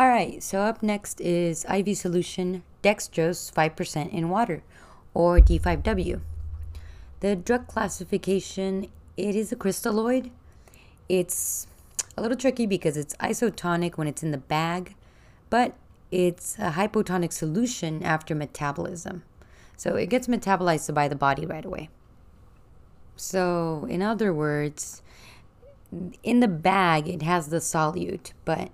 Alright, so up next is IV solution dextrose 5% in water, or D5W. The drug classification, it is a crystalloid. It's a little tricky because it's isotonic when it's in the bag, but it's a hypotonic solution after metabolism. So it gets metabolized by the body right away. So in other words, in the bag it has the solute, but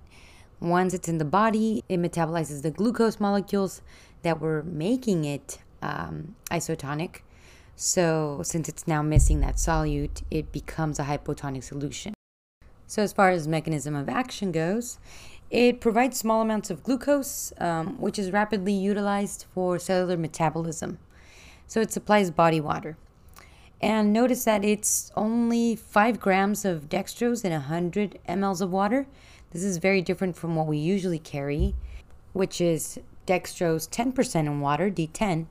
once it's in the body, it metabolizes the glucose molecules that were making it isotonic. So since it's now missing that solute, it becomes a hypotonic solution. So as far as mechanism of action goes, it provides small amounts of glucose, which is rapidly utilized for cellular metabolism. So it supplies body water. And notice that it's only 5 grams of dextrose in 100 mLs of water. This is very different from what we usually carry, which is dextrose 10% in water, D10.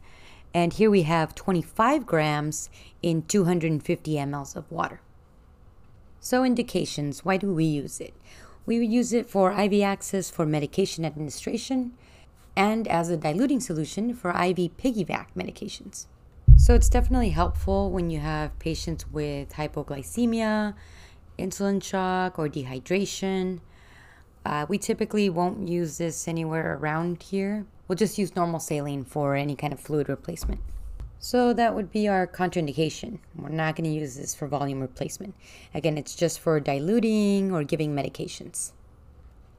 And here we have 25 grams in 250 mLs of water. So indications, why do we use it? We would use it for IV access for medication administration and as a diluting solution for IV piggyback medications. So it's definitely helpful when you have patients with hypoglycemia, insulin shock, or dehydration. We typically won't use this anywhere around here. We'll just use normal saline for any kind of fluid replacement. So that would be our contraindication. We're not going to use this for volume replacement. Again, it's just for diluting or giving medications.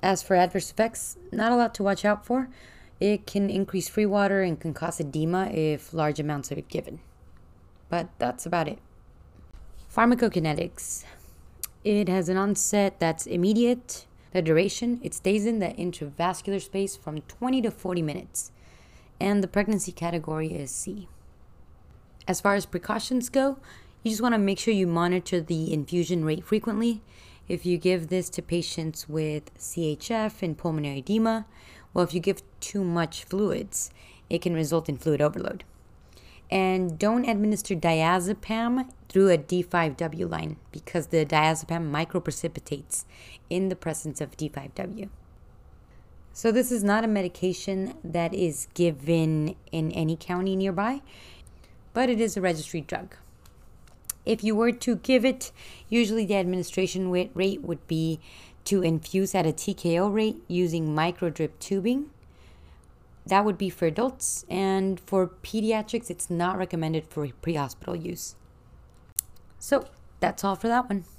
As for adverse effects, not a lot to watch out for. It can increase free water and can cause edema if large amounts are given. But that's about it. Pharmacokinetics. It has an onset that's immediate. The duration, it stays in the intravascular space from 20 to 40 minutes. And the pregnancy category is C. As far as precautions go, you just want to make sure you monitor the infusion rate frequently. If you give this to patients with CHF and pulmonary edema, well, if you give too much fluids, it can result in fluid overload. And don't administer diazepam through a D5W line because the diazepam microprecipitates in the presence of D5W. So this is not a medication that is given in any county nearby, but it is a registry drug. If you were to give it, usually the administration rate would be to infuse at a TKO rate using microdrip tubing. That would be for adults, and for pediatrics, it's not recommended for pre-hospital use. So that's all for that one.